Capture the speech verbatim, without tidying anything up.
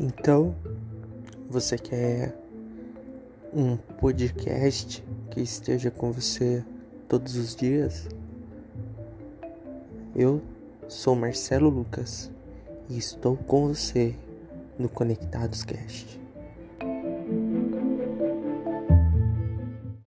Então, você quer um podcast que esteja com você todos os dias? Eu sou Marcelo Lucas e estou com você no ConectadosCast.